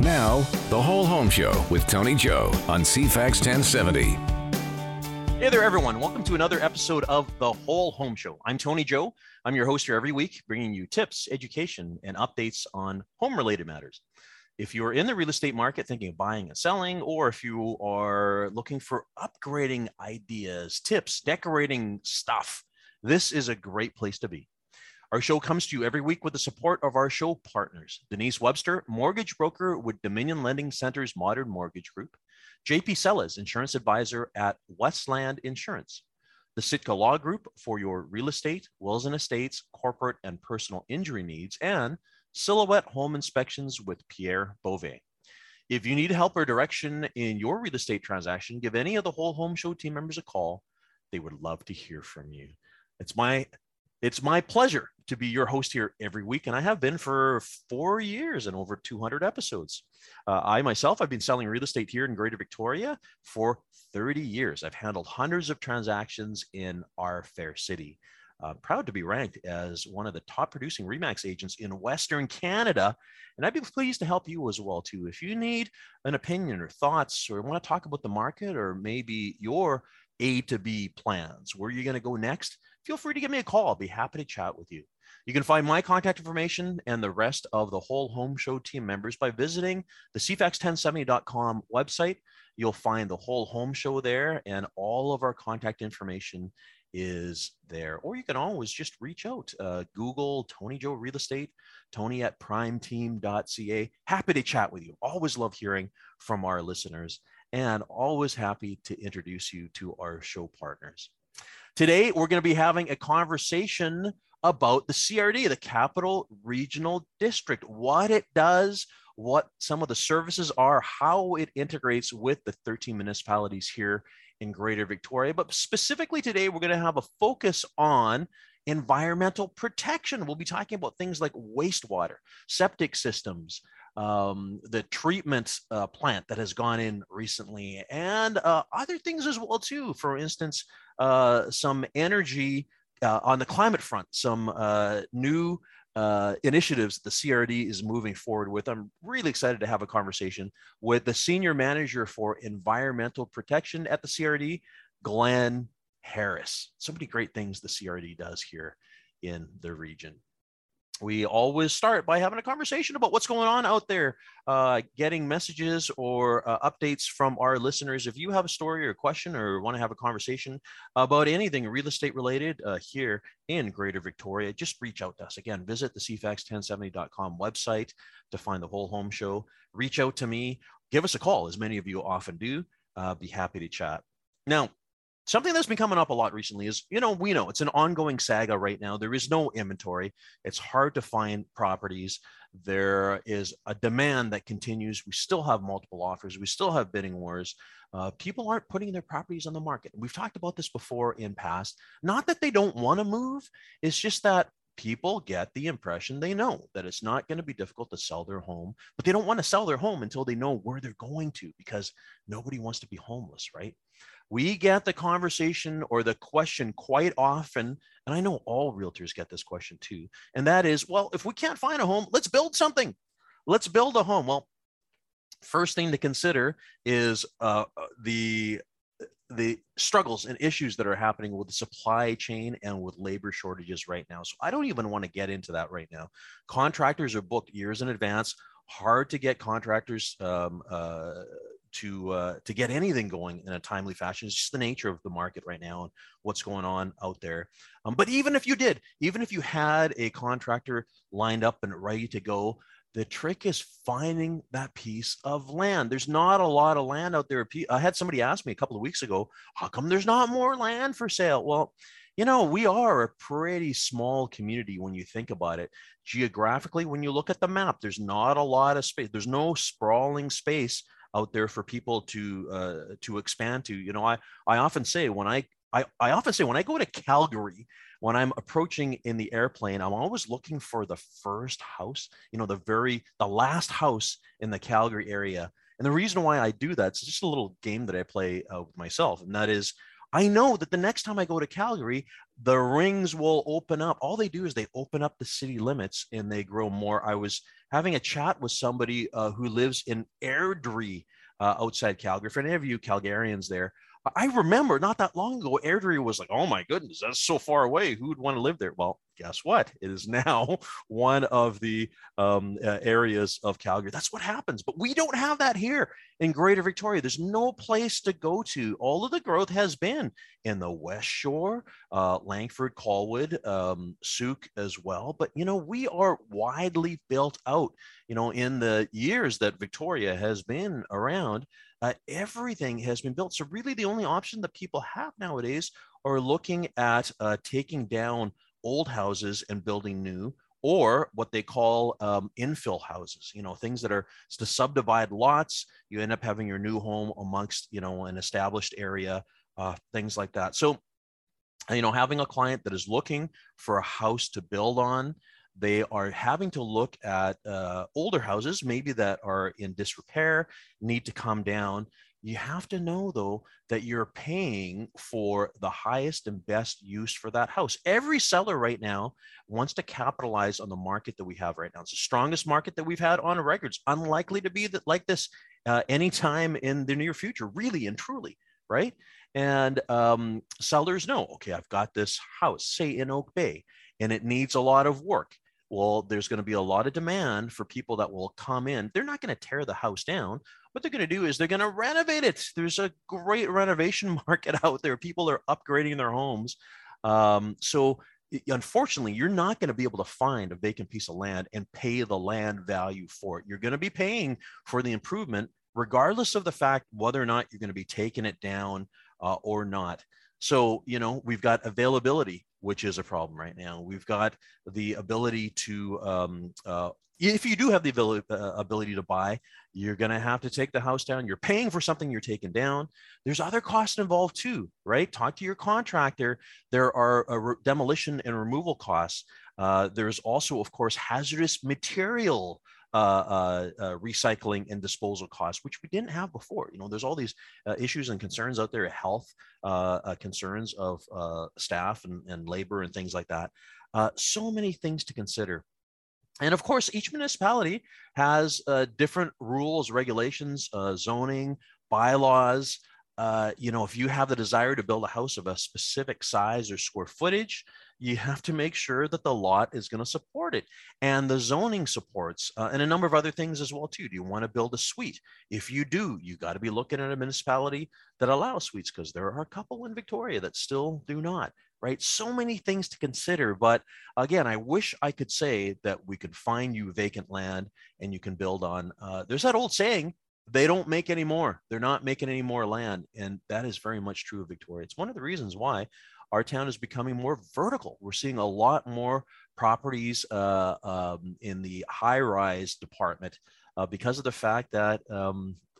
Now, The Whole Home Show with Tony Joe on CFAX 1070. Hey there, everyone. Welcome to another episode of The Whole Home Show. I'm Tony Joe. I'm your host here every week, bringing you tips, education, and updates on home-related matters. If you're in the real estate market thinking of buying and selling, or if you are looking for upgrading ideas, tips, decorating stuff, this is a great place to be. Our show comes to you every week with the support of our show partners, Denise Webster, mortgage broker with Dominion Lending Center's Modern Mortgage Group, JP Sellis, insurance advisor at Westland Insurance, the Sitka Law Group for your real estate, wills and estates, corporate and personal injury needs, and Silhouette Home Inspections with Pierre Bove. If you need help or direction in your real estate transaction, give any of the Whole Home Show team members a call. They would love to hear from you. It's my pleasure to be your host here every week, and I have been for 4 years and over 200 episodes. I've been selling real estate here in Greater Victoria for 30 years. I've handled hundreds of transactions in our fair city. Proud to be ranked as one of the top producing REMAX agents in Western Canada, and I'd be pleased to help you as well, too. If you need an opinion or thoughts or want to talk about the market or maybe your A to B plans, where you're going to go next, feel free to give me a call. I'll be happy to chat with you. You can find my contact information and the rest of the Whole Home Show team members by visiting the CFAX1070.com website. You'll find the Whole Home Show there, and all of our contact information is there. Or you can always just reach out. Google Tony Joe Real Estate, Tony at primeteam.ca. Happy to chat with you. Always love hearing from our listeners, and always happy to introduce you to our show partners. Today, we're going to be having a conversation about the CRD, the Capital Regional District, what it does, what some of the services are, how it integrates with the 13 municipalities here in Greater Victoria. But specifically today, we're going to have a focus on environmental protection. We'll be talking about things like wastewater, septic systems, the treatment plant that has gone in recently, and other things as well, too. For instance, some energy on the climate front, some new initiatives the CRD is moving forward with. I'm really excited to have a conversation with the Senior Manager for Environmental Protection at the CRD, Glenn Harris. So many great things the CRD does here in the region. We always start by having a conversation about what's going on out there, getting messages or updates from our listeners. If you have a story or a question or want to have a conversation about anything real estate related here in Greater Victoria, just reach out to us. Again, visit the CFAX1070.com website to find the Whole Home Show. Reach out to me. Give us a call, as many of you often do. Be happy to chat. Now, something that's been coming up a lot recently is, we know it's an ongoing saga right now. There is no inventory. It's hard to find properties. There is a demand that continues. We still have multiple offers. We still have bidding wars. People aren't putting their properties on the market. We've talked about this before in past. Not that they don't want to move. It's just that people get the impression they know that it's not going to be difficult to sell their home, but they don't want to sell their home until they know where they're going to, because nobody wants to be homeless, right? We get the conversation or the question quite often, and I know all realtors get this question too, and that is, well, if we can't find a home, let's build something. Let's build a home. Well, first thing to consider is the struggles and issues that are happening with the supply chain and with labor shortages right now. So I don't even want to get into that right now. Contractors are booked years in advance. Hard to get contractors to get anything going in a timely fashion. It's just the nature of the market right now and what's going on out there. But even if you had a contractor lined up and ready to go, the trick is finding that piece of land. There's not a lot of land out there. I had somebody ask me a couple of weeks ago, how come there's not more land for sale? Well, we are a pretty small community when you think about it. Geographically, when you look at the map, there's not a lot of space. There's no sprawling space out there for people to expand to. I often say when I go to Calgary, when I'm approaching in the airplane, I'm always looking for the first house, the last house in the Calgary area. And the reason why I do that is just a little game that I play with myself. And that is I know that the next time I go to Calgary, the rings will open up. All they do is they open up the city limits and they grow more. I was having a chat with somebody who lives in Airdrie outside Calgary. For any of you Calgarians there, I remember not that long ago, Airdrie was like, oh my goodness, that's so far away. Who would want to live there? Well, guess what? It is now one of the areas of Calgary. That's what happens. But we don't have that here in Greater Victoria. There's no place to go to. All of the growth has been in the West Shore, Langford, Colwood, Sooke as well. But, you know, we are widely built out, you know, in the years that Victoria has been around. Everything has been built. So really the only option that people have nowadays are looking at taking down old houses and building new, or what they call infill houses, you know, things that are to subdivide lots. You end up having your new home amongst, you know, an established area, things like that. So, you know, having a client that is looking for a house to build on, they are having to look at older houses, maybe that are in disrepair, need to come down. You have to know, though, that you're paying for the highest and best use for that house. Every seller right now wants to capitalize on the market that we have right now. It's the strongest market that we've had on record. It's unlikely to be that like this anytime in the near future, really and truly, right? And sellers know, okay, I've got this house, say in Oak Bay, and it needs a lot of work. Well, there's going to be a lot of demand for people that will come in. They're not going to tear the house down. What they're going to do is they're going to renovate it. There's a great renovation market out there. People are upgrading their homes. So unfortunately, you're not going to be able to find a vacant piece of land and pay the land value for it. You're going to be paying for the improvement, regardless of the fact whether or not you're going to be taking it down or not. So, you know, we've got availability, which is a problem right now. We've got the ability to, if you do have the ability to buy, you're going to have to take the house down. You're paying for something you're taking down. There's other costs involved too, right? Talk to your contractor. There are demolition and removal costs. There's also, of course, hazardous material recycling and disposal costs, which we didn't have before. You know, there's all these issues and concerns out there, health concerns of staff and labor and things like that. So many things to consider. And of course, each municipality has different rules, regulations, zoning, bylaws. You know, if you have the desire to build a house of a specific size or square footage, you have to make sure that the lot is going to support it and the zoning supports and a number of other things as well too. Do you want to build a suite? If you do, you got to be looking at a municipality that allows suites, because there are a couple in Victoria that still do not, right? So many things to consider. But again, I wish I could say that we could find you vacant land and you can build on. There's that old saying, they don't make any more. They're not making any more land. And that is very much true of Victoria. It's one of the reasons why our town is becoming more vertical. We're seeing a lot more properties in the high-rise department because of the fact that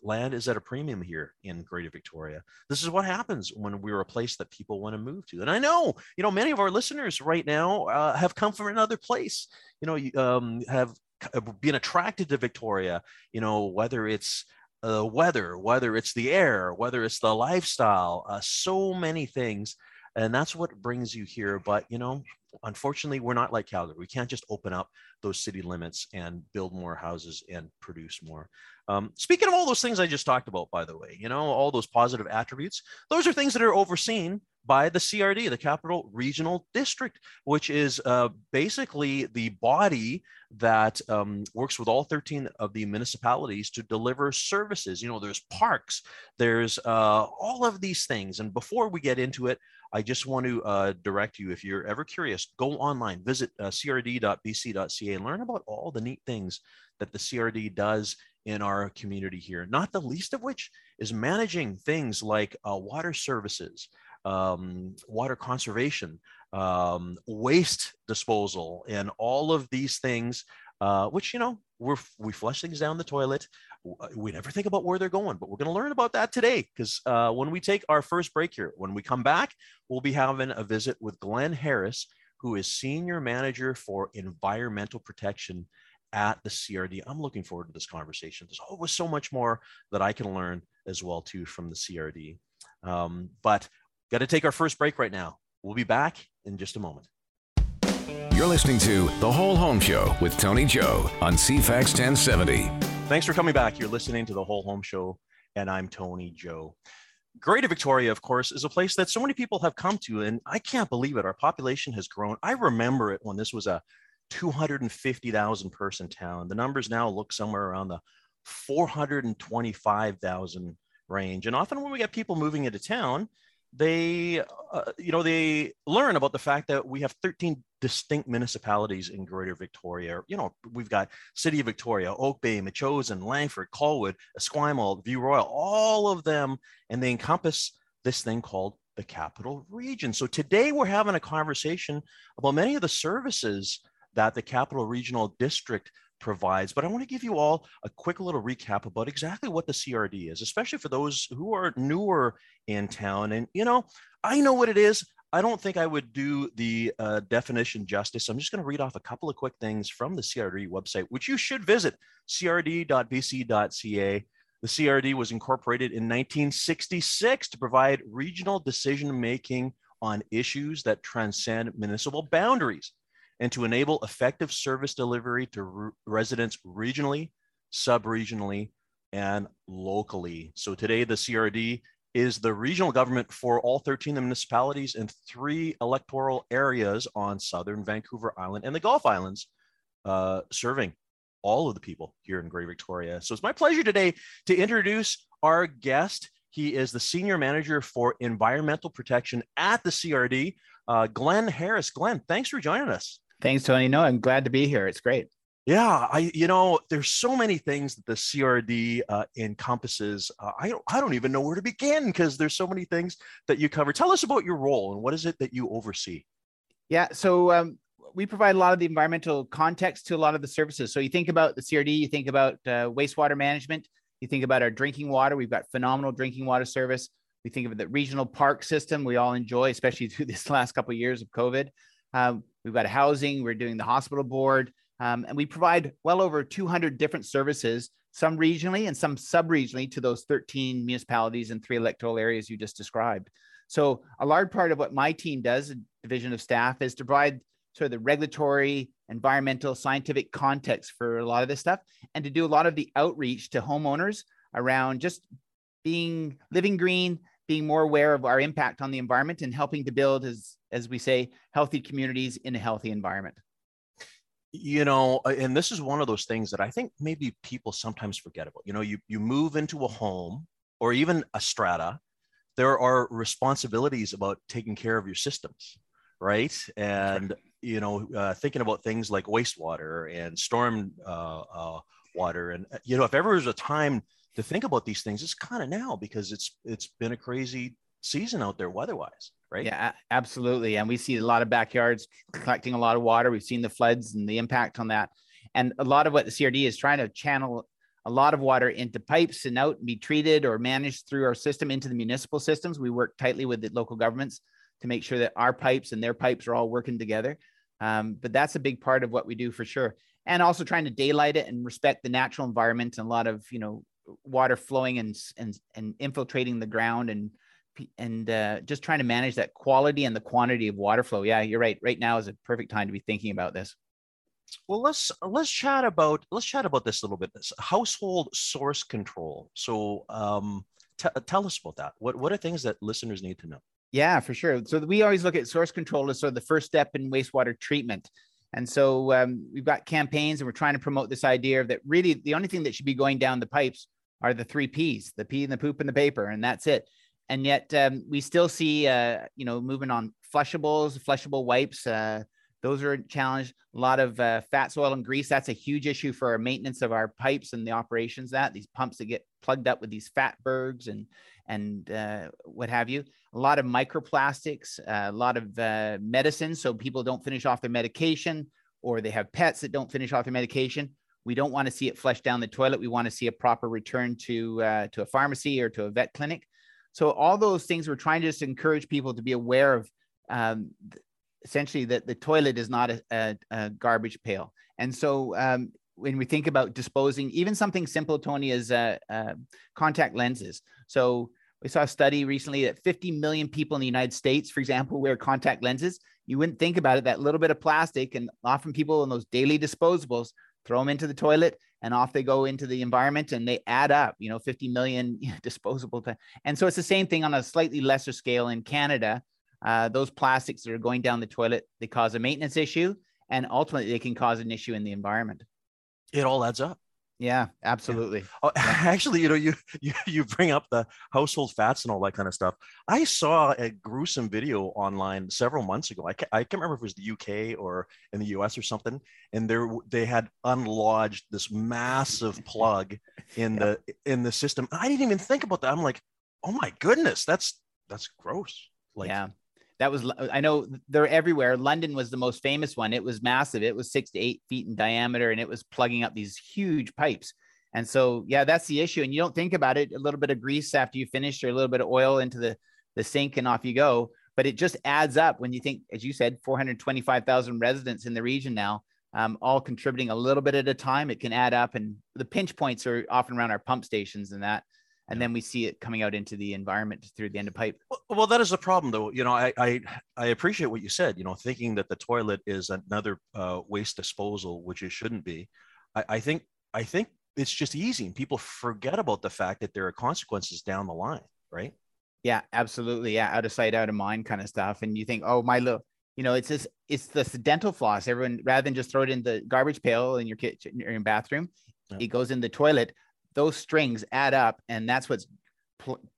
land is at a premium here in Greater Victoria. This is what happens when we're a place that people want to move to. And I know, you know, many of our listeners right now have come from another place, you know, have been attracted to Victoria, you know, whether it's the weather, whether it's the air, whether it's the lifestyle, so many things. And that's what brings you here. But, you know, unfortunately, we're not like Calgary. We can't just open up those city limits and build more houses and produce more. Speaking of all those things I just talked about, by the way, you know, all those positive attributes, those are things that are overseen by the CRD, the Capital Regional District, which is basically the body that works with all 13 of the municipalities to deliver services. You know, there's parks, there's all of these things. And before we get into it, I just want to direct you, if you're ever curious, go online, visit crd.bc.ca and learn about all the neat things that the CRD does in our community here. Not the least of which is managing things like water services, water conservation, waste disposal, and all of these things, which, you know, we flush things down the toilet. We never think about where they're going, but we're going to learn about that today, because when we take our first break here, when we come back, we'll be having a visit with Glenn Harris, who is Senior Manager for Environmental Protection at the CRD. I'm looking forward to this conversation. There's always so much more that I can learn as well, too, from the CRD. But Got to take our first break right now. We'll be back in just a moment. You're listening to The Whole Home Show with Tony Joe on CFAX 1070. Thanks for coming back. You're listening to The Whole Home Show, and I'm Tony Joe. Greater Victoria, of course, is a place that so many people have come to, and I can't believe it. Our population has grown. I remember it when this was a 250,000 person town. The numbers now look somewhere around the 425,000 range. And often when we get people moving into town, they, they learn about the fact that we have 13 distinct municipalities in Greater Victoria. You know, we've got City of Victoria, Oak Bay, Metchosin, Langford, Colwood, Esquimalt, View Royal, all of them, and they encompass this thing called the Capital Region. So today we're having a conversation about many of the services that the Capital Regional District provides, but I want to give you all a quick little recap about exactly what the CRD is, especially for those who are newer in town. And, you know, I know what it is. I don't think I would do the definition justice. I'm just going to read off a couple of quick things from the CRD website, which you should visit, crd.bc.ca. The CRD was incorporated in 1966 to provide regional decision-making on issues that transcend municipal boundaries, and to enable effective service delivery to residents regionally, sub-regionally, and locally. So today, the CRD is the regional government for all 13 municipalities and 3 electoral areas on Southern Vancouver Island and the Gulf Islands, serving all of the people here in Greater Victoria. So it's my pleasure today to introduce our guest. He is the Senior Manager for Environmental Protection at the CRD, Glenn Harris. Glenn, thanks for joining us. Thanks, Tony. No, I'm glad to be here. It's great. Yeah, there's so many things that the CRD encompasses. I don't even know where to begin because there's so many things that you cover. Tell us about your role and what is it that you oversee? Yeah, so we provide a lot of the environmental context to a lot of the services. So you think about the CRD, you think about wastewater management, you think about our drinking water. We've got phenomenal drinking water service. We think of the regional park system we all enjoy, especially through this last couple of years of COVID. We've got housing, we're doing the hospital board, and we provide well over 200 different services, some regionally and some sub-regionally to those 13 municipalities and 3 electoral areas you just described. So a large part of what my team does, a division of staff, is to provide sort of the regulatory, environmental, scientific context for a lot of this stuff, and to do a lot of the outreach to homeowners around just living green, being more aware of our impact on the environment, and helping to build, as we say, healthy communities in a healthy environment. You know, and this is one of those things that I think maybe people sometimes forget about. You know, you move into a home or even a strata, there are responsibilities about taking care of your systems, right? And, you know, thinking about things like wastewater and storm water. And, you know, if ever was a time to think about these things, it's kind of now, because it's been a crazy season out there weather-wise, right? Yeah, absolutely. And we see a lot of backyards collecting a lot of water. We've seen the floods and the impact on that. And a lot of what the CRD is trying to channel a lot of water into pipes and out and be treated or managed through our system into the municipal systems. We work tightly with the local governments to make sure that our pipes and their pipes are all working together. But that's a big part of what we do for sure. And also trying to daylight it and respect the natural environment, and a lot of, you know, water flowing and infiltrating the ground and just trying to manage that quality and the quantity of water flow. Yeah, you're right. Right now is a perfect time to be thinking about this. Well, let's chat about this a little bit. This household source control. So tell us about that. What are things that listeners need to know? Yeah, for sure. So we always look at source control as sort of the first step in wastewater treatment. And so we've got campaigns, and we're trying to promote this idea that really the only thing that should be going down the pipes are the 3 Ps, the pee and the poop and the paper, and that's it. And yet we still see, movement on flushables, flushable wipes. Those are a challenge. A lot of fats, oil, and grease. That's a huge issue for our maintenance of our pipes and the operations, that these pumps that get plugged up with these fatbergs and what have you. A lot of microplastics, a lot of medicine. So people don't finish off their medication, or they have pets that don't finish off their medication. We don't want to see it flushed down the toilet. We want to see a proper return to a pharmacy or to a vet clinic. So all those things, we're trying to just encourage people to be aware of essentially that the toilet is not a garbage pail. And so when we think about disposing, even something simple, Tony, is contact lenses. So We saw a study recently that 50 million people in the United States, for example, wear contact lenses. You wouldn't think about it, that little bit of plastic, and often people in those daily disposables throw them into the toilet and off they go into the environment, and they add up, 50 million disposable time. And so it's the same thing on a slightly lesser scale in Canada. Those plastics that are going down the toilet, they cause a maintenance issue, and ultimately they can cause an issue in the environment. It all adds up. Yeah, absolutely. Yeah. Oh, actually, you bring up the household fats and all that kind of stuff. I saw a gruesome video online several months ago. I can't remember if it was the UK or in the US or something. And they had unlodged this massive plug in the system. I didn't even think about that. I'm like, oh my goodness, that's gross. Like, yeah, that was. I know they're everywhere. London was the most famous one. It was massive. It was 6 to 8 feet in diameter, and it was plugging up these huge pipes. And so, yeah, that's the issue. And you don't think about it. A little bit of grease after you finish, or a little bit of oil into the sink, and off you go. But it just adds up when you think, as you said, 425,000 residents in the region now, all contributing a little bit at a time. It can add up, and the pinch points are often around our pump stations and that. And then we see it coming out into the environment through the end of pipe. Well, that is the problem, though. I appreciate what you said, thinking that the toilet is another waste disposal, which it shouldn't be. I think it's just easy, and people forget about the fact that there are consequences down the line, right? Yeah, absolutely. Yeah. Out of sight, out of mind kind of stuff. And you think, oh, my little, it's the dental floss. Everyone, rather than just throw it in the garbage pail in your kitchen or your bathroom, it goes in the toilet. Those strings add up, and that's what's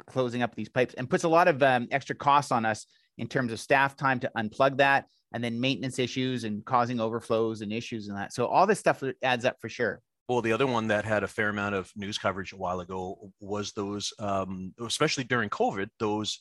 closing up these pipes, and puts a lot of extra costs on us in terms of staff time to unplug that, and then maintenance issues and causing overflows and issues and that. So all this stuff adds up for sure. Well, the other one that had a fair amount of news coverage a while ago was those, especially during COVID, those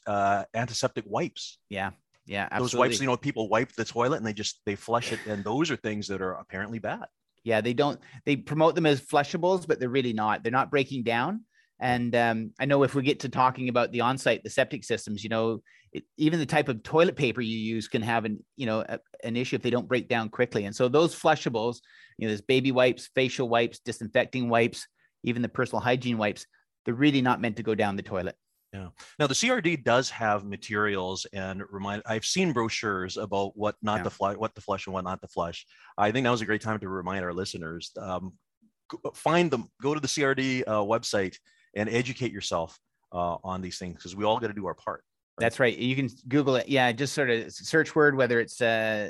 antiseptic wipes. Yeah. Yeah. Absolutely. Those wipes, people wipe the toilet and they flush it. And those are things that are apparently bad. Yeah, they promote them as flushables, but they're really not. They're not breaking down. And I know if we get to talking about the on-site, the septic systems, even the type of toilet paper you use can have an issue if they don't break down quickly. And so those flushables, there's baby wipes, facial wipes, disinfecting wipes, even the personal hygiene wipes, they're really not meant to go down the toilet. Yeah. Now the CRD does have materials and I've seen brochures about what not to flush, what to flush and what not to flush. I think that was a great time to remind our listeners, find them, go to the CRD website and educate yourself on these things, because we all got to do our part. Right? That's right. You can Google it. Yeah. Just sort of search word, whether it's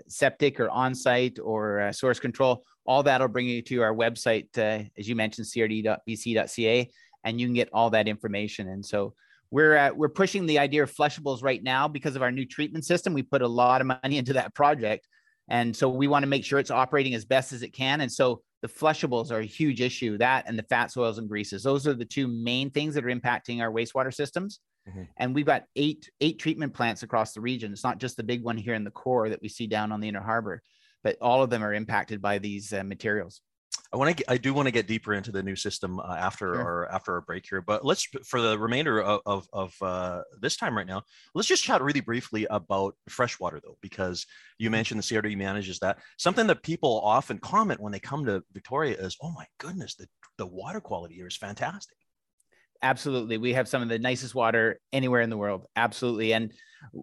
septic or on-site or source control, all that'll bring you to our website. As you mentioned, crd.bc.ca, and you can get all that information. And so we're pushing the idea of flushables right now because of our new treatment system. We put a lot of money into that project. And so we want to make sure it's operating as best as it can. And so the flushables are a huge issue, that and the fats, oils, and greases. Those are the two main things that are impacting our wastewater systems. Mm-hmm. And we've got eight treatment plants across the region. It's not just the big one here in the core that we see down on the Inner Harbor, but all of them are impacted by these materials. I do want to get deeper into the new system after our break here, but let's, for the remainder of this time right now, let's just chat really briefly about freshwater though, because you mentioned the CRD manages that. Something that people often comment when they come to Victoria is, oh my goodness, the water quality here is fantastic. Absolutely. We have some of the nicest water anywhere in the world. Absolutely. And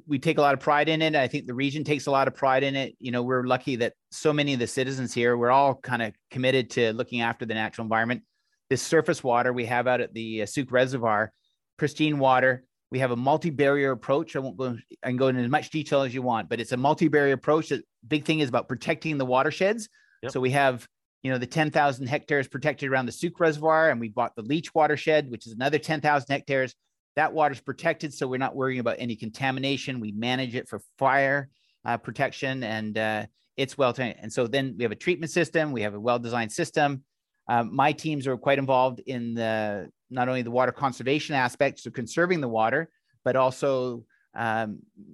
we take a lot of pride in it. I think the region takes a lot of pride in it. We're lucky that so many of the citizens here, we're all kind of committed to looking after the natural environment. This surface water we have out at the Sooke reservoir, pristine water. We have a multi-barrier approach. I can go into as much detail as you want, but it's a multi-barrier approach. The big thing is about protecting the watersheds. Yep. So we have the 10,000 hectares protected around the Sooke reservoir, and we bought the Leach watershed, which is another 10,000 hectares. That water's protected, so we're not worrying about any contamination. We manage it for fire protection, and it's well-trained. And so then we have a treatment system. We have a well-designed system. My teams are quite involved in not only the water conservation aspects of conserving the water, but also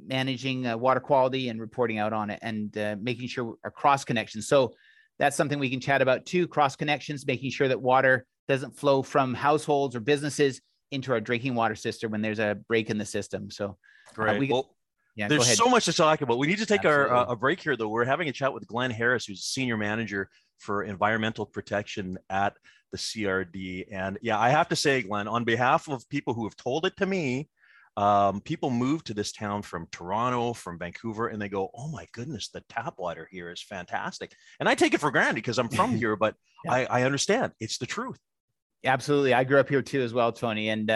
managing water quality and reporting out on it, and making sure our cross connections. So that's something we can chat about too, cross connections, making sure that water doesn't flow from households or businesses into our drinking water system when there's a break in the system. So great. There's so much to talk about. We need to take our a break here, though. We're having a chat with Glenn Harris, who's Senior Manager for Environmental Protection at the CRD. And yeah, I have to say, Glenn, on behalf of people who have told it to me, People move to this town from Toronto, from Vancouver, and they go, oh my goodness, the tap water here is fantastic. And I take it for granted because I'm from here, but yeah. I understand it's the truth. Absolutely. I grew up here too as well, Tony, and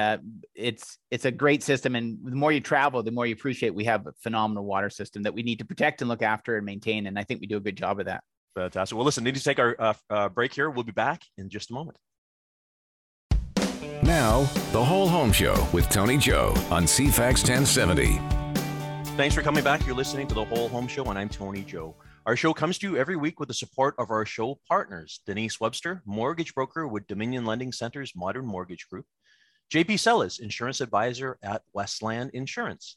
it's a great system. And the more you travel, the more you appreciate we have a phenomenal water system that we need to protect and look after and maintain. And I think we do a good job of that. Fantastic. Well, listen, we need to take our break here. We'll be back in just a moment. Now, The Whole Home Show with Tony Joe on CFAX 1070. Thanks for coming back. You're listening to The Whole Home Show, and I'm Tony Joe. Our show comes to you every week with the support of our show partners, Denise Webster, mortgage broker with Dominion Lending Center's Modern Mortgage Group, JP Sellis, insurance advisor at Westland Insurance,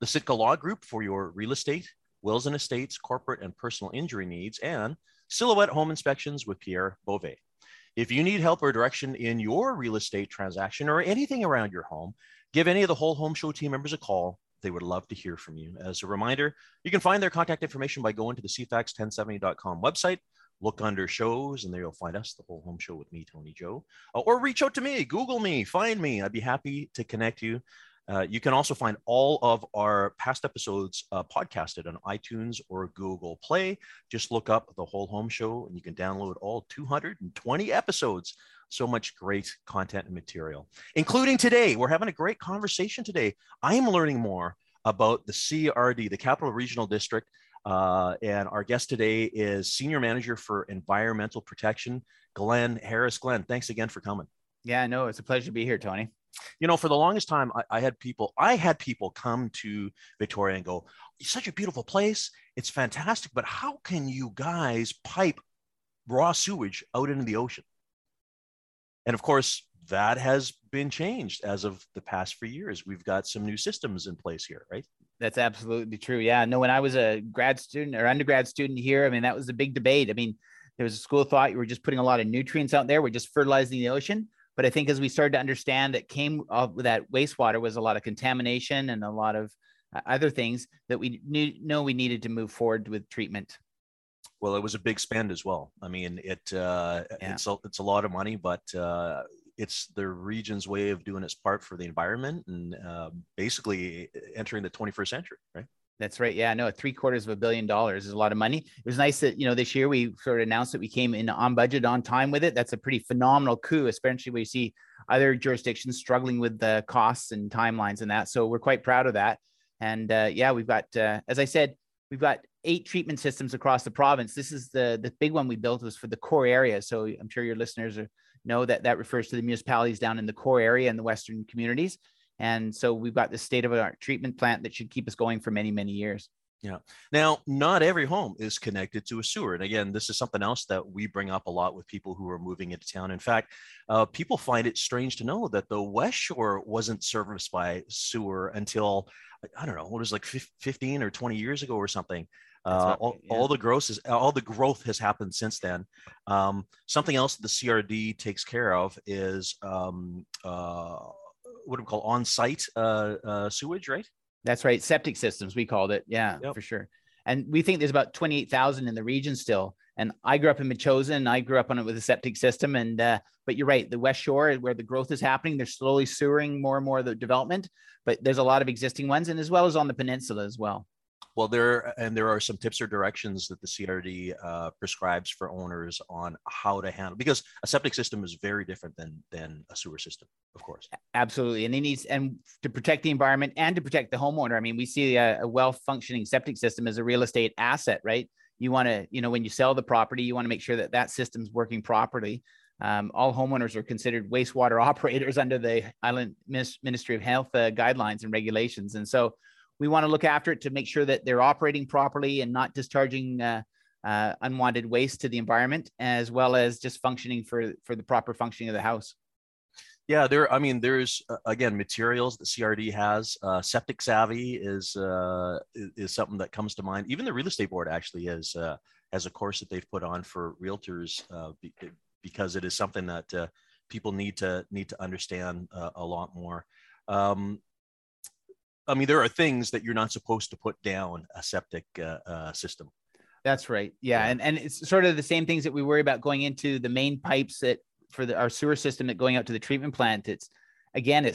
the Sitka Law Group for your real estate, wills and estates, corporate and personal injury needs, and Silhouette Home Inspections with Pierre Bove. If you need help or direction in your real estate transaction or anything around your home, give any of the Whole Home Show team members a call. They would love to hear from you. As a reminder, you can find their contact information by going to the CFAX1070.com website, look under shows, and there you'll find us, The Whole Home Show with me, Tony Joe, or reach out to me, Google me, find me. I'd be happy to connect you. You can also find all of our past episodes podcasted on iTunes or Google Play. Just look up The Whole Home Show and you can download all 220 episodes. So much great content and material, including today. We're having a great conversation today. I am learning more about the CRD, the Capital Regional District. And our guest today is Senior Manager for Environmental Protection, Glenn Harris. Glenn, thanks again for coming. Yeah, no, it's a pleasure to be here, Tony. You know, for the longest time, I had people come to Victoria and go, it's such a beautiful place. It's fantastic. But how can you guys pipe raw sewage out into the ocean? And of course, that has been changed as of the past few years. We've got some new systems in place here, right? That's absolutely true. Yeah. No, when I was a grad student or undergrad student here, I mean, that was the big debate. I mean, there was a school of thought you were just putting a lot of nutrients out there. We're just fertilizing the ocean. But I think as we started to understand that came up with that wastewater was a lot of contamination and a lot of other things that we knew we needed to move forward with treatment. Well, it was a big spend as well. I mean, it's a lot of money, but it's the region's way of doing its part for the environment and basically entering the 21st century, right? That's right. Yeah, no, $750 million is a lot of money. It was nice that, you know, this year we sort of announced that we came in on budget, on time with it. That's a pretty phenomenal coup, especially when you see other jurisdictions struggling with the costs and timelines and that. So we're quite proud of that. And yeah, we've got, as I said, we've got 8 treatment systems across the province. This is the big one we built was for the core area. So I'm sure your listeners know that that refers to the municipalities down in the core area and the Western communities. And so we've got the state-of-the-art treatment plant that should keep us going for many, many years. Yeah. Now, not every home is connected to a sewer. And again, this is something else that we bring up a lot with people who are moving into town. In fact, people find it strange to know that the West Shore wasn't serviced by sewer until, I don't know, what was like 15 or 20 years ago or something. All the growth has happened since then. Something else that the CRD takes care of is what do we call on-site sewage, right? That's right. Septic systems, we called it. Yeah, yep. For sure. And we think there's about 28,000 in the region still. And I grew up in Metchosin. I grew up on it with a septic system. And but you're right, the West Shore where the growth is happening. They're slowly sewering more and more of the development, but there's a lot of existing ones and as well as on the peninsula as well. Well, there are some tips or directions that the CRD prescribes for owners on how to handle, because a septic system is very different than a sewer system, of course. Absolutely. And it needs, and to protect the environment and to protect the homeowner. I mean, we see a well-functioning septic system as a real estate asset, right? You want to, you know, when you sell the property, you want to make sure that that system's working properly. All homeowners are considered wastewater operators under the Island Ministry of Health guidelines and regulations. And so we want to look after it to make sure that they're operating properly and not discharging unwanted waste to the environment, as well as just functioning for the proper functioning of the house. Yeah, there's again materials that CRD has. Septic Savvy is something that comes to mind. Even the real estate board actually has a course that they've put on for realtors because it is something that people need to understand a lot more. I mean, there are things that you're not supposed to put down a septic system. That's right. Yeah. And it's sort of the same things that we worry about going into the main pipes that for our sewer system that going out to the treatment plant. It's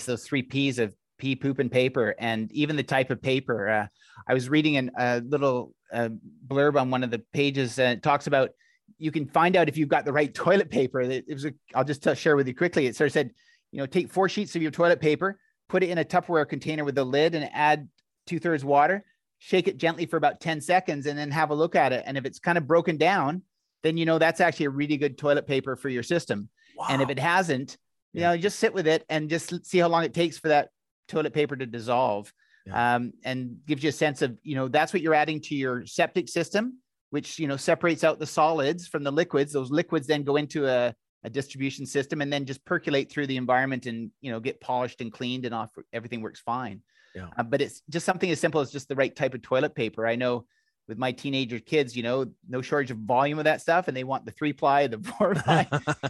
those 3 Ps of pee, poop, and paper, and even the type of paper. I was reading a little blurb on one of the pages, and it talks about you can find out if you've got the right toilet paper. It was I'll just share with you quickly. It sort of said, you know, take 4 sheets of your toilet paper, put it in a Tupperware container with a lid, and add 2/3 water. Shake it gently for about 10 seconds, and then have a look at it. And if it's kind of broken down, then you know that's actually a really good toilet paper for your system. Wow. And if it hasn't, you know, just sit with it and just see how long it takes for that toilet paper to dissolve. Yeah. And gives you a sense of, you know, that's what you're adding to your septic system, which, you know, separates out the solids from the liquids. Those liquids then go into a distribution system and then just percolate through the environment and, you know, get polished and cleaned, and off, everything works fine. Yeah. But it's just something as simple as just the right type of toilet paper. I know with my teenager kids, you know, no shortage of volume of that stuff, and they want the 3-ply, the 4-ply.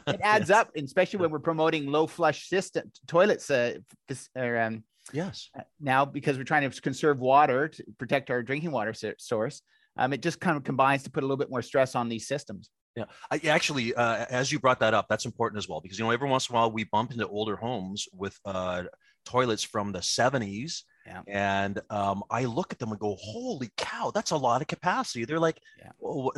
It adds yes. up, especially when we're promoting low flush system toilets. Now, because we're trying to conserve water to protect our drinking water source, it just kind of combines to put a little bit more stress on these systems. Yeah, I actually, as you brought that up, that's important as well, because, you know, every once in a while we bump into older homes with toilets from the 70s. Yeah. And I look at them and go, holy cow, that's a lot of capacity. They're like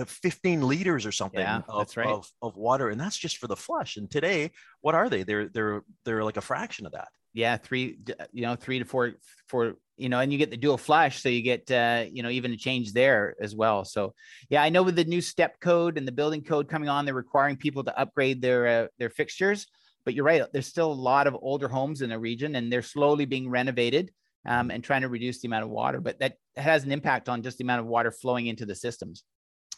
15 liters or something of water. And that's just for the flush. And today, what are they? They're like a fraction of that. Yeah. Three to four, you know, and you get the dual flush. So you get, you know, even a change there as well. So yeah, I know with the new step code and the building code coming on, they're requiring people to upgrade their fixtures, but you're right. There's still a lot of older homes in the region, and they're slowly being renovated. And trying to reduce the amount of water, but that has an impact on just the amount of water flowing into the systems.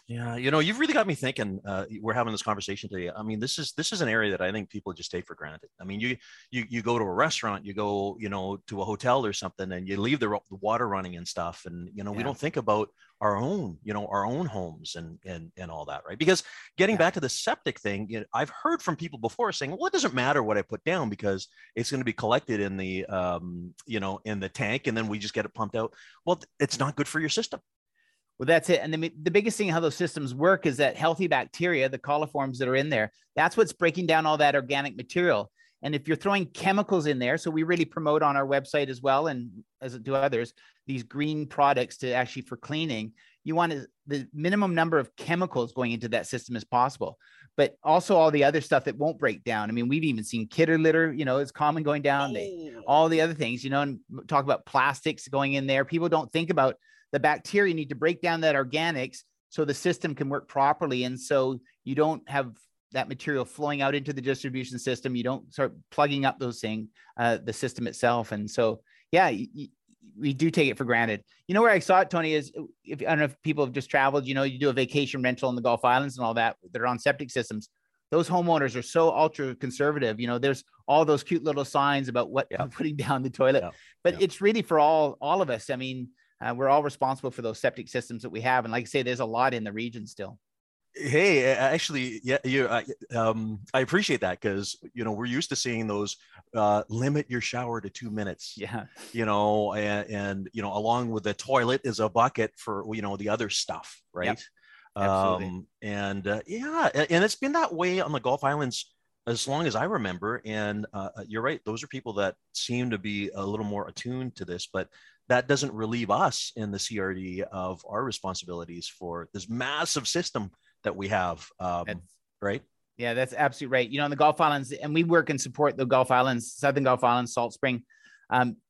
Yeah, you know, you've really got me thinking. We're having this conversation today. I mean, this is an area that I think people just take for granted. I mean, you go to a restaurant, you go, you know, to a hotel or something, and you leave the water running and stuff, and you know, we don't think about our own, you know, our own homes and all that, right? Because getting back to the septic thing, you know, I've heard from people before saying, well, it doesn't matter what I put down because it's going to be collected in the, you know, in the tank, and then we just get it pumped out. Well, it's not good for your system. Well, that's it. And the biggest thing how those systems work is that healthy bacteria, the coliforms that are in there, that's what's breaking down all that organic material. And if you're throwing chemicals in there, so we really promote on our website as well, and as do others, these green products to actually for cleaning, you want the minimum number of chemicals going into that system as possible, but also all the other stuff that won't break down. I mean, we've even seen kitty litter, you know, it's common going down, all the other things, you know, and talk about plastics going in there. People don't think about the bacteria need to break down that organics so the system can work properly. And so you don't have that material flowing out into the distribution system. You don't start plugging up those things, the system itself. And so, yeah, we do take it for granted. You know, where I saw it, Tony, is if, I don't know if people have just traveled, you know, you do a vacation rental in the Gulf Islands and all that, they're on septic systems. Those homeowners are so ultra conservative. You know, there's all those cute little signs about what I'm putting down the toilet, but it's really for all of us. I mean, we're all responsible for those septic systems that we have. And like I say, there's a lot in the region still. Hey, actually, yeah, I appreciate that, because, you know, we're used to seeing those limit your shower to 2 minutes. Yeah, you know, and you know, along with the toilet is a bucket for, you know, the other stuff, right? Yep. And it's been that way on the Gulf Islands as long as I remember. And you're right; those are people that seem to be a little more attuned to this, but that doesn't relieve us in the CRD of our responsibilities for this massive system that we have, right? Yeah, that's absolutely right. You know, in the Gulf Islands, and we work and support the Gulf Islands, Southern Gulf Islands, Salt Spring,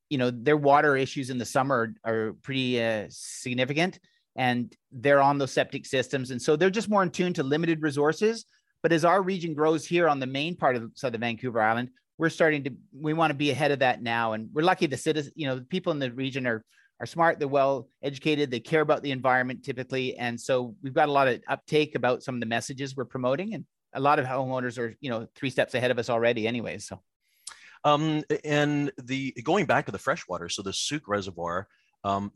you know, their water issues in the summer are pretty significant, and they're on those septic systems. And so they're just more in tune to limited resources. But as our region grows here on the main part of Southern Vancouver Island, we want to be ahead of that now. And we're lucky the people in the region are smart, they're well educated, they care about the environment typically. And so we've got a lot of uptake about some of the messages we're promoting, and a lot of homeowners are, you know, 3 steps ahead of us already anyway. So. And going back to the freshwater, so the Sooke reservoir,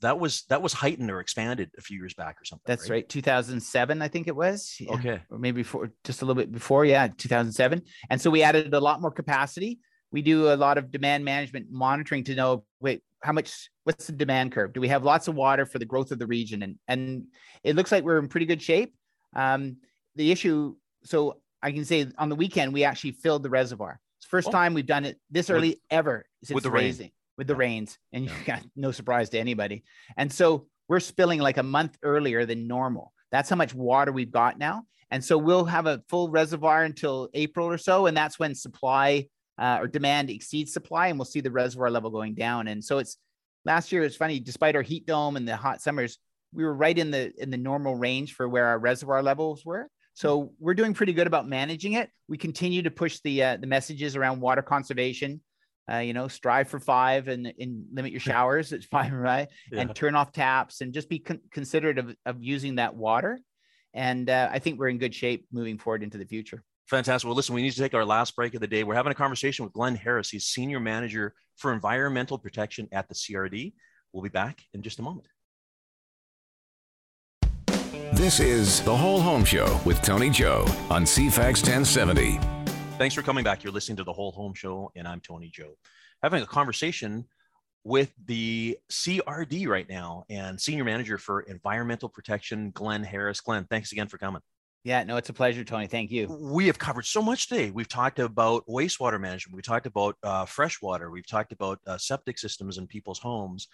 that was heightened or expanded a few years back or something. That's right. 2007, I think it was. Yeah. Okay. Or maybe just a little bit before. Yeah. 2007. And so we added a lot more capacity. We do a lot of demand management monitoring to know, what's the demand curve? Do we have lots of water for the growth of the region? And it looks like we're in pretty good shape. The issue, so I can say on the weekend, we actually filled the reservoir. It's the first time we've done it this early ever since the raising. with the rains, and you got no surprise to anybody. And so we're spilling like a month earlier than normal. That's how much water we've got now. And so we'll have a full reservoir until April or so. And that's when supply or demand exceeds supply, and we'll see the reservoir level going down. And so it's, last year, it's funny, despite our heat dome and the hot summers, we were right in the normal range for where our reservoir levels were. So we're doing pretty good about managing it. We continue to push the messages around water conservation, you know, strive for 5 and limit your showers. It's 5, right? Yeah. And turn off taps and just be considerate of using that water. And I think we're in good shape moving forward into the future. Fantastic. Well, listen, we need to take our last break of the day. We're having a conversation with Glenn Harris. He's Senior Manager for Environmental Protection at the CRD. We'll be back in just a moment. This is The Whole Home Show with Tony Joe on CFAX 1070. Thanks for coming back. You're listening to The Whole Home Show, and I'm Tony Joe. Having a conversation with the CRD right now and Senior Manager for Environmental Protection, Glenn Harris. Glenn, thanks again for coming. Yeah, no, it's a pleasure, Tony. Thank you. We have covered so much today. We've talked about wastewater management. We talked about freshwater. We've talked about septic systems in people's homes.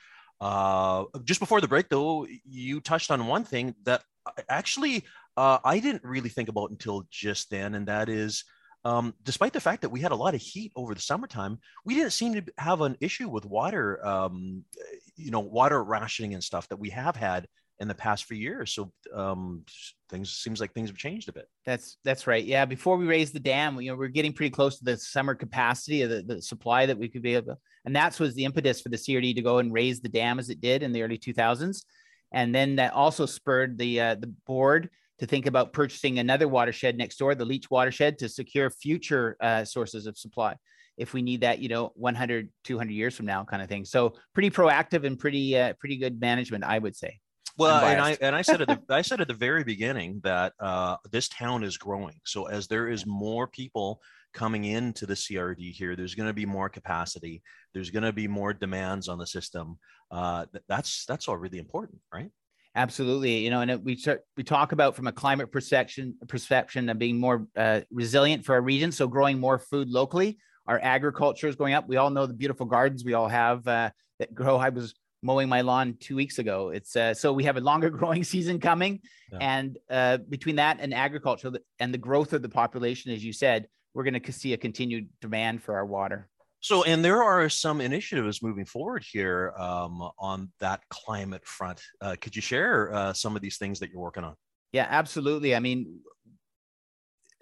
Just before the break, though, you touched on one thing that actually I didn't really think about until just then, and that is, despite the fact that we had a lot of heat over the summertime, we didn't seem to have an issue with water, you know, water rationing and stuff that we have had in the past few years. So things have changed a bit. That's right. Yeah. Before we raised the dam, you know, we're getting pretty close to the summer capacity of the supply that we could be able to, and that was the impetus for the CRD to go and raise the dam as it did in the early 2000s. And then that also spurred the board to think about purchasing another watershed next door, the Leach watershed, to secure future sources of supply if we need that, you know, 100, 200 years from now kind of thing. So pretty proactive and pretty good management, I would say. Well, and I said at the very beginning that this town is growing. So as there is more people coming into the CRD here, there's going to be more capacity. There's going to be more demands on the system. That's all really important, right? Absolutely. You know, and we talk about from a climate perception of being more resilient for our region. So growing more food locally, our agriculture is going up. We all know the beautiful gardens we all have that grow. I was mowing my lawn 2 weeks ago. It's so we have a longer growing season coming, and between that and agriculture and the growth of the population, as you said, we're going to see a continued demand for our water. So, and there are some initiatives moving forward here on that climate front. Could you share some of these things that you're working on? Yeah, absolutely. I mean,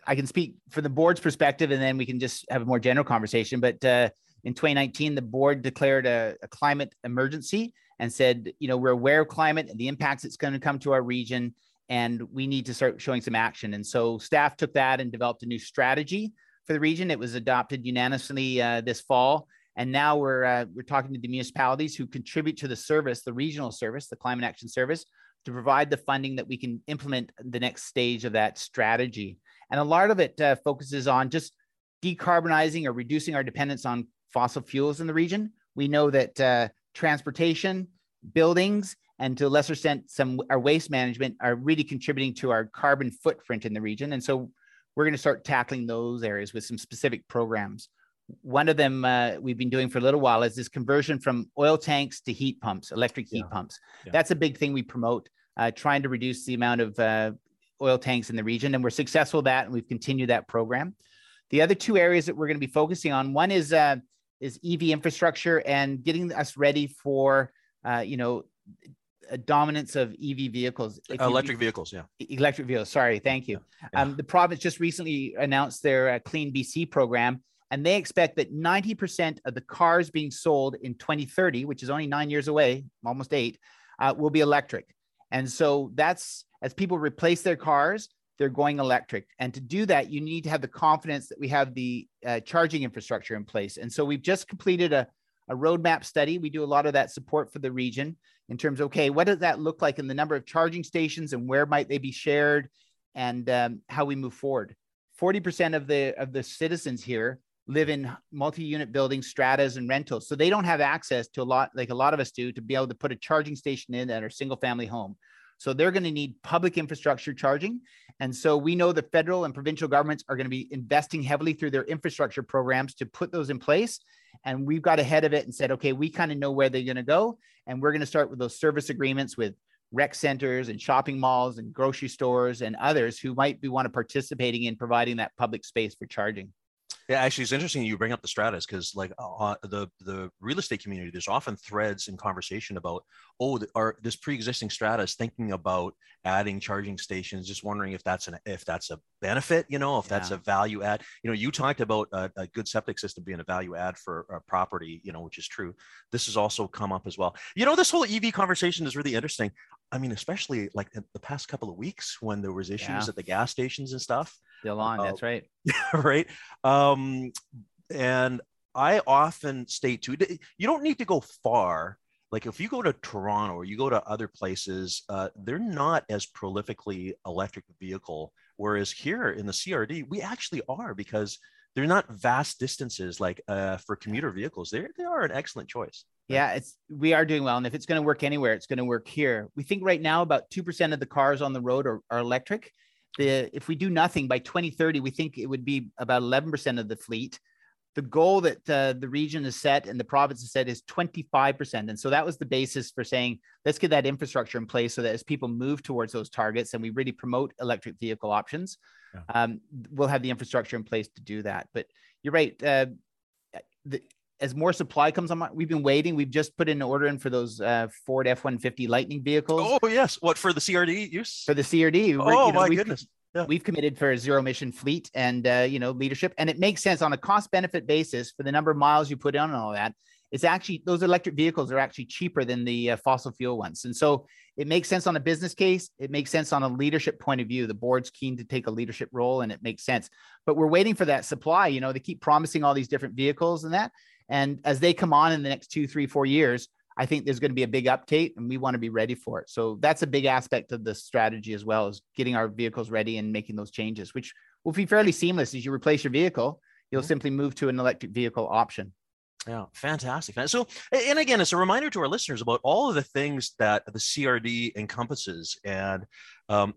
I can speak from the board's perspective, and then we can just have a more general conversation. But in 2019, the board declared a climate emergency and said, you know, we're aware of climate and the impacts it's going to come to our region, and we need to start showing some action. And so staff took that and developed a new strategy for the region. It was adopted unanimously this fall, and now we're talking to the municipalities who contribute to the service, the regional service, the Climate Action Service, to provide the funding that we can implement the next stage of that strategy. And a lot of it focuses on just decarbonizing or reducing our dependence on fossil fuels in the region. We know that transportation, buildings, and to a lesser extent, our waste management are really contributing to our carbon footprint in the region, and so we're going to start tackling those areas with some specific programs. One of them we've been doing for a little while is this conversion from oil tanks to heat pumps, electric heat pumps. Yeah. That's a big thing we promote, trying to reduce the amount of oil tanks in the region. And we're successful at that, and we've continued that program. The other two areas that we're going to be focusing on, one is EV infrastructure and getting us ready for, you know, a dominance of EV vehicles. Electric vehicles. Sorry. Thank you. Yeah. The province just recently announced their Clean BC program, and they expect that 90% of the cars being sold in 2030, which is only 9 years away, almost 8, will be electric. And so that's, as people replace their cars, they're going electric. And to do that, you need to have the confidence that we have the charging infrastructure in place. And so we've just completed a roadmap study. We do a lot of that support for the region in terms of, okay, what does that look like in the number of charging stations and where might they be shared, and how we move forward. 40% of the citizens here live in multi-unit buildings, stratas, and rentals. So they don't have access to a lot, like a lot of us do, to be able to put a charging station in at our single family home. So they're going to need public infrastructure charging. And so we know the federal and provincial governments are going to be investing heavily through their infrastructure programs to put those in place. And we've got ahead of it and said, okay, we kind of know where they're going to go. And we're going to start with those service agreements with rec centers and shopping malls and grocery stores and others who might be want to participating in providing that public space for charging. Yeah, actually, it's interesting you bring up the stratas because, like, the real estate community, there's often threads in conversation about, oh, are this pre-existing strata is thinking about adding charging stations. Just wondering if that's a benefit, you know, if that's a value add. You know, you talked about a good septic system being a value add for a property, you know, which is true. This has also come up as well. You know, this whole EV conversation is really interesting. I mean, especially like in the past couple of weeks when there was issues at the gas stations and stuff. Still on, that's right. Right. And I often state too, you don't need to go far. Like if you go to Toronto or you go to other places, they're not as prolifically electric vehicle. Whereas here in the CRD, we actually are because they're not vast distances. Like for commuter vehicles, they are an excellent choice. Yeah, we are doing well. And if it's going to work anywhere, it's going to work here. We think right now about 2% of the cars on the road are electric. If we do nothing by 2030, we think it would be about 11% of the fleet. The goal that the region has set and the province has set is 25%. And so that was the basis for saying, let's get that infrastructure in place so that as people move towards those targets and we really promote electric vehicle options, we'll have the infrastructure in place to do that. But you're right. As more supply comes on, we've been waiting. We've just put an order in for those Ford F-150 Lightning vehicles. Oh, yes. What, for the CRD use? For the CRD. Oh, my goodness. Yeah. We've committed for a zero emission fleet and, you know, leadership. And it makes sense on a cost benefit basis for the number of miles you put on and all that. It's actually, those electric vehicles are actually cheaper than the fossil fuel ones. And so it makes sense on a business case. It makes sense on a leadership point of view. The board's keen to take a leadership role and it makes sense. But we're waiting for that supply. You know, they keep promising all these different vehicles and that. And as they come on in the next 2, 3, 4 years, I think there's going to be a big uptake and we want to be ready for it. So that's a big aspect of the strategy as well, is getting our vehicles ready and making those changes, which will be fairly seamless. As you replace your vehicle, you'll simply move to an electric vehicle option. Yeah, fantastic. So, and again, it's a reminder to our listeners about all of the things that the CRD encompasses. And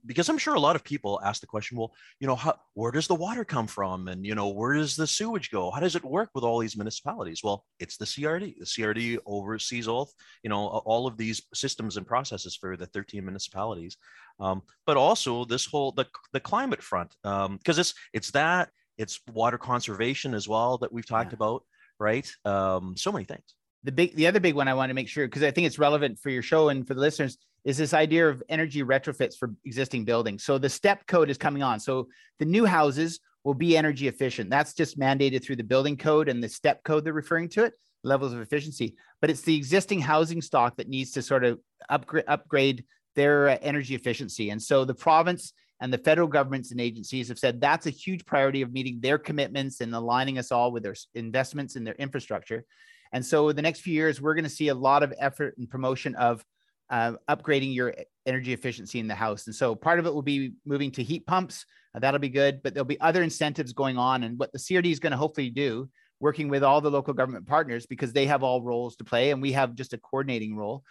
because I'm sure a lot of people ask the question, well, you know, where does the water come from? And, you know, where does the sewage go? How does it work with all these municipalities? Well, it's the CRD. The CRD oversees all, you know, all of these systems and processes for the 13 municipalities. But also this whole, the climate front, because it's water conservation as well that we've talked about. Right. So many things. The other big one I want to make sure, because I think it's relevant for your show and for the listeners, is this idea of energy retrofits for existing buildings. So the STEP code is coming on. So the new houses will be energy efficient. That's just mandated through the building code and the STEP code they're referring to it, levels of efficiency. But it's the existing housing stock that needs to sort of upgrade their energy efficiency. And so the province and the federal governments and agencies have said that's a huge priority of meeting their commitments and aligning us all with their investments in their infrastructure. And so the next few years, we're going to see a lot of effort and promotion of upgrading your energy efficiency in the house. And so part of it will be moving to heat pumps. That'll be good, but there'll be other incentives going on. And what the CRD is going to hopefully do, working with all the local government partners, because they have all roles to play and we have just a coordinating role,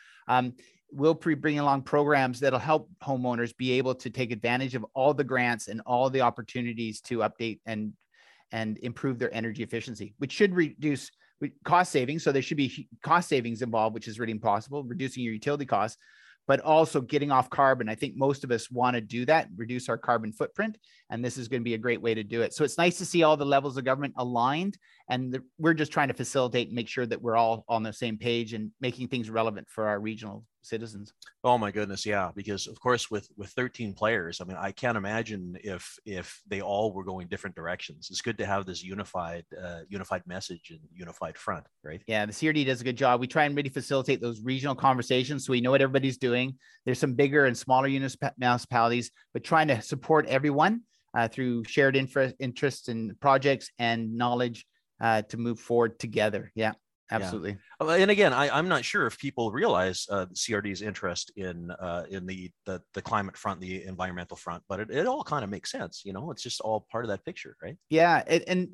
we'll be bringing along programs that'll help homeowners be able to take advantage of all the grants and all the opportunities to update and improve their energy efficiency, which should reduce cost savings. So there should be cost savings involved, which is really impossible, reducing your utility costs, but also getting off carbon. I think most of us want to do that, reduce our carbon footprint, and this is going to be a great way to do it. So it's nice to see all the levels of government aligned, and we're just trying to facilitate and make sure that we're all on the same page and making things relevant for our regional citizens. Oh my goodness. Yeah. Because of course with 13 players, I mean, I can't imagine if they all were going different directions. It's good to have this unified message and unified front, right? Yeah. The CRD does a good job. We try and really facilitate those regional conversations. So we know what everybody's doing. There's some bigger and smaller municipalities, but trying to support everyone through shared interests and projects and knowledge to move forward together. Yeah. Absolutely. Yeah. And again, I'm not sure if people realize the CRD's interest in the climate front, the environmental front, but it all kind of makes sense. You know, it's just all part of that picture, right? Yeah, and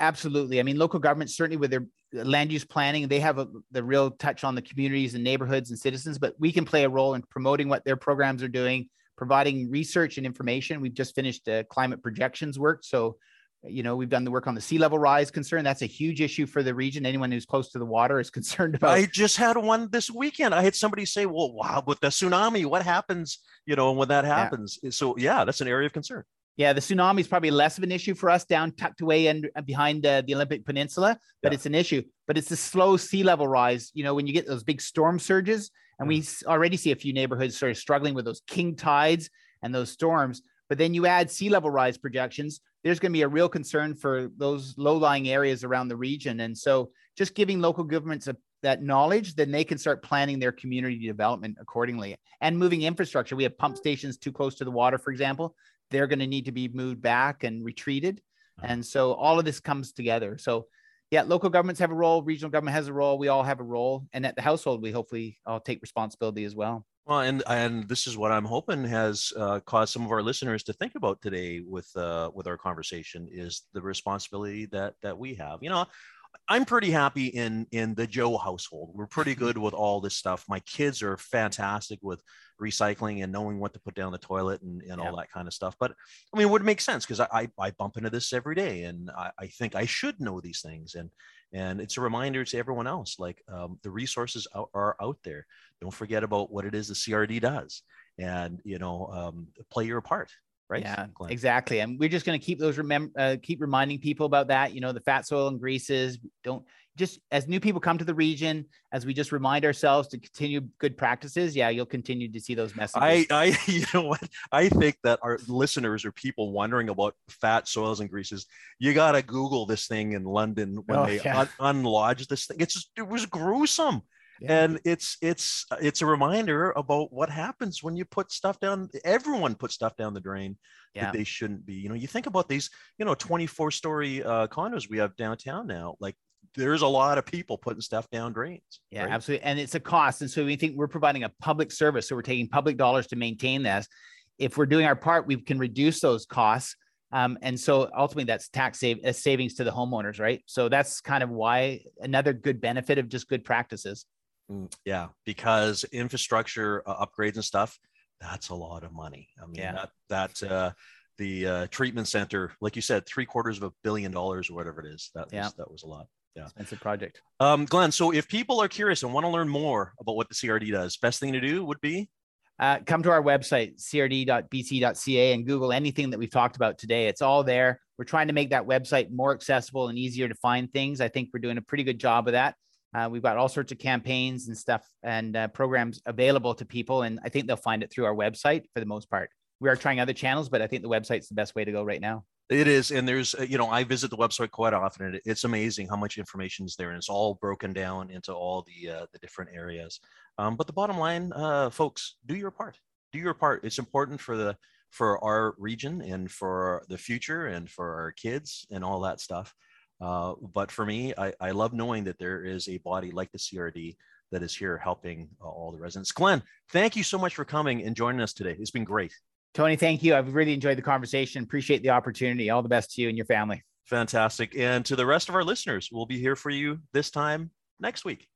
absolutely. I mean, local governments, certainly with their land use planning, they have the real touch on the communities and neighborhoods and citizens, but we can play a role in promoting what their programs are doing, providing research and information. We've just finished climate projections work. So You know, we've done the work on the sea level rise concern. That's a huge issue for the region. Anyone who's close to the water is concerned about. I just had one this weekend. I had somebody say, well, wow, with the tsunami, what happens, you know, when that happens? Yeah. So yeah, that's an area of concern. Yeah, the tsunami is probably less of an issue for us down tucked away and behind the Olympic Peninsula, but yeah, it's an issue. But it's the slow sea level rise, you know, when you get those big storm surges, and we already see a few neighborhoods sort of struggling with those king tides and those storms. But then you add sea level rise projections, there's going to be a real concern for those low-lying areas around the region. And so just giving local governments that knowledge, then they can start planning their community development accordingly. And moving infrastructure, we have pump stations too close to the water, for example. They're going to need to be moved back and retreated. And so all of this comes together. So yeah, local governments have a role. Regional government has a role. We all have a role. And at the household, we hopefully all take responsibility as well. Well, and this is what I'm hoping has caused some of our listeners to think about today with our conversation is the responsibility that we have. You know, I'm pretty happy in the Joe household. We're pretty good with all this stuff. My kids are fantastic with recycling and knowing what to put down the toilet and all that kind of stuff. But I mean, it would make sense because I bump into this every day, and I think I should know these things. And it's a reminder to everyone else, like the resources are out there. Don't forget about what it is the CRD does, and, you know, play your part. Right? Yeah, Glenn. Exactly. And we're just going to keep those keep reminding people about that. You know, the fats, oil, and greases. Don't just as new people come to the region, as we just remind ourselves to continue good practices. Yeah, you'll continue to see those messages. You know what? I think that our listeners or people wondering about fats, oils, and greases, you got to Google this thing in London when unlodged this thing. It's just, it was gruesome. Yeah. And it's a reminder about what happens when you put stuff down. Everyone puts stuff down the drain that they shouldn't be. You know, you think about these, you know, 24-story condos we have downtown now. Like, there's a lot of people putting stuff down drains. Yeah, right? Absolutely. And it's a cost. And so we think we're providing a public service. So we're taking public dollars to maintain this. If we're doing our part, we can reduce those costs. And so ultimately that's savings to the homeowners, right? So that's kind of why another good benefit of just good practices. Yeah, because infrastructure upgrades and stuff, that's a lot of money. I mean, the treatment center, like you said, $750 million or whatever it is. That was a lot. Yeah, expensive project. Glenn, so if people are curious and want to learn more about what the CRD does, best thing to do would be? Come to our website, crd.bc.ca, and Google anything that we've talked about today. It's all there. We're trying to make that website more accessible and easier to find things. I think we're doing a pretty good job of that. We've got all sorts of campaigns and stuff and programs available to people. And I think they'll find it through our website for the most part. We are trying other channels, but I think the website's the best way to go right now. It is. And there's, you know, I visit the website quite often, and it's amazing how much information is there. And it's all broken down into all the different areas. But the bottom line, folks, do your part. Do your part. It's important for our region and for the future and for our kids and all that stuff. But for me, I love knowing that there is a body like the CRD that is here helping all the residents. Glenn, thank you so much for coming and joining us today. It's been great. Tony, thank you. I've really enjoyed the conversation. Appreciate the opportunity. All the best to you and your family. Fantastic. And to the rest of our listeners, we'll be here for you this time next week.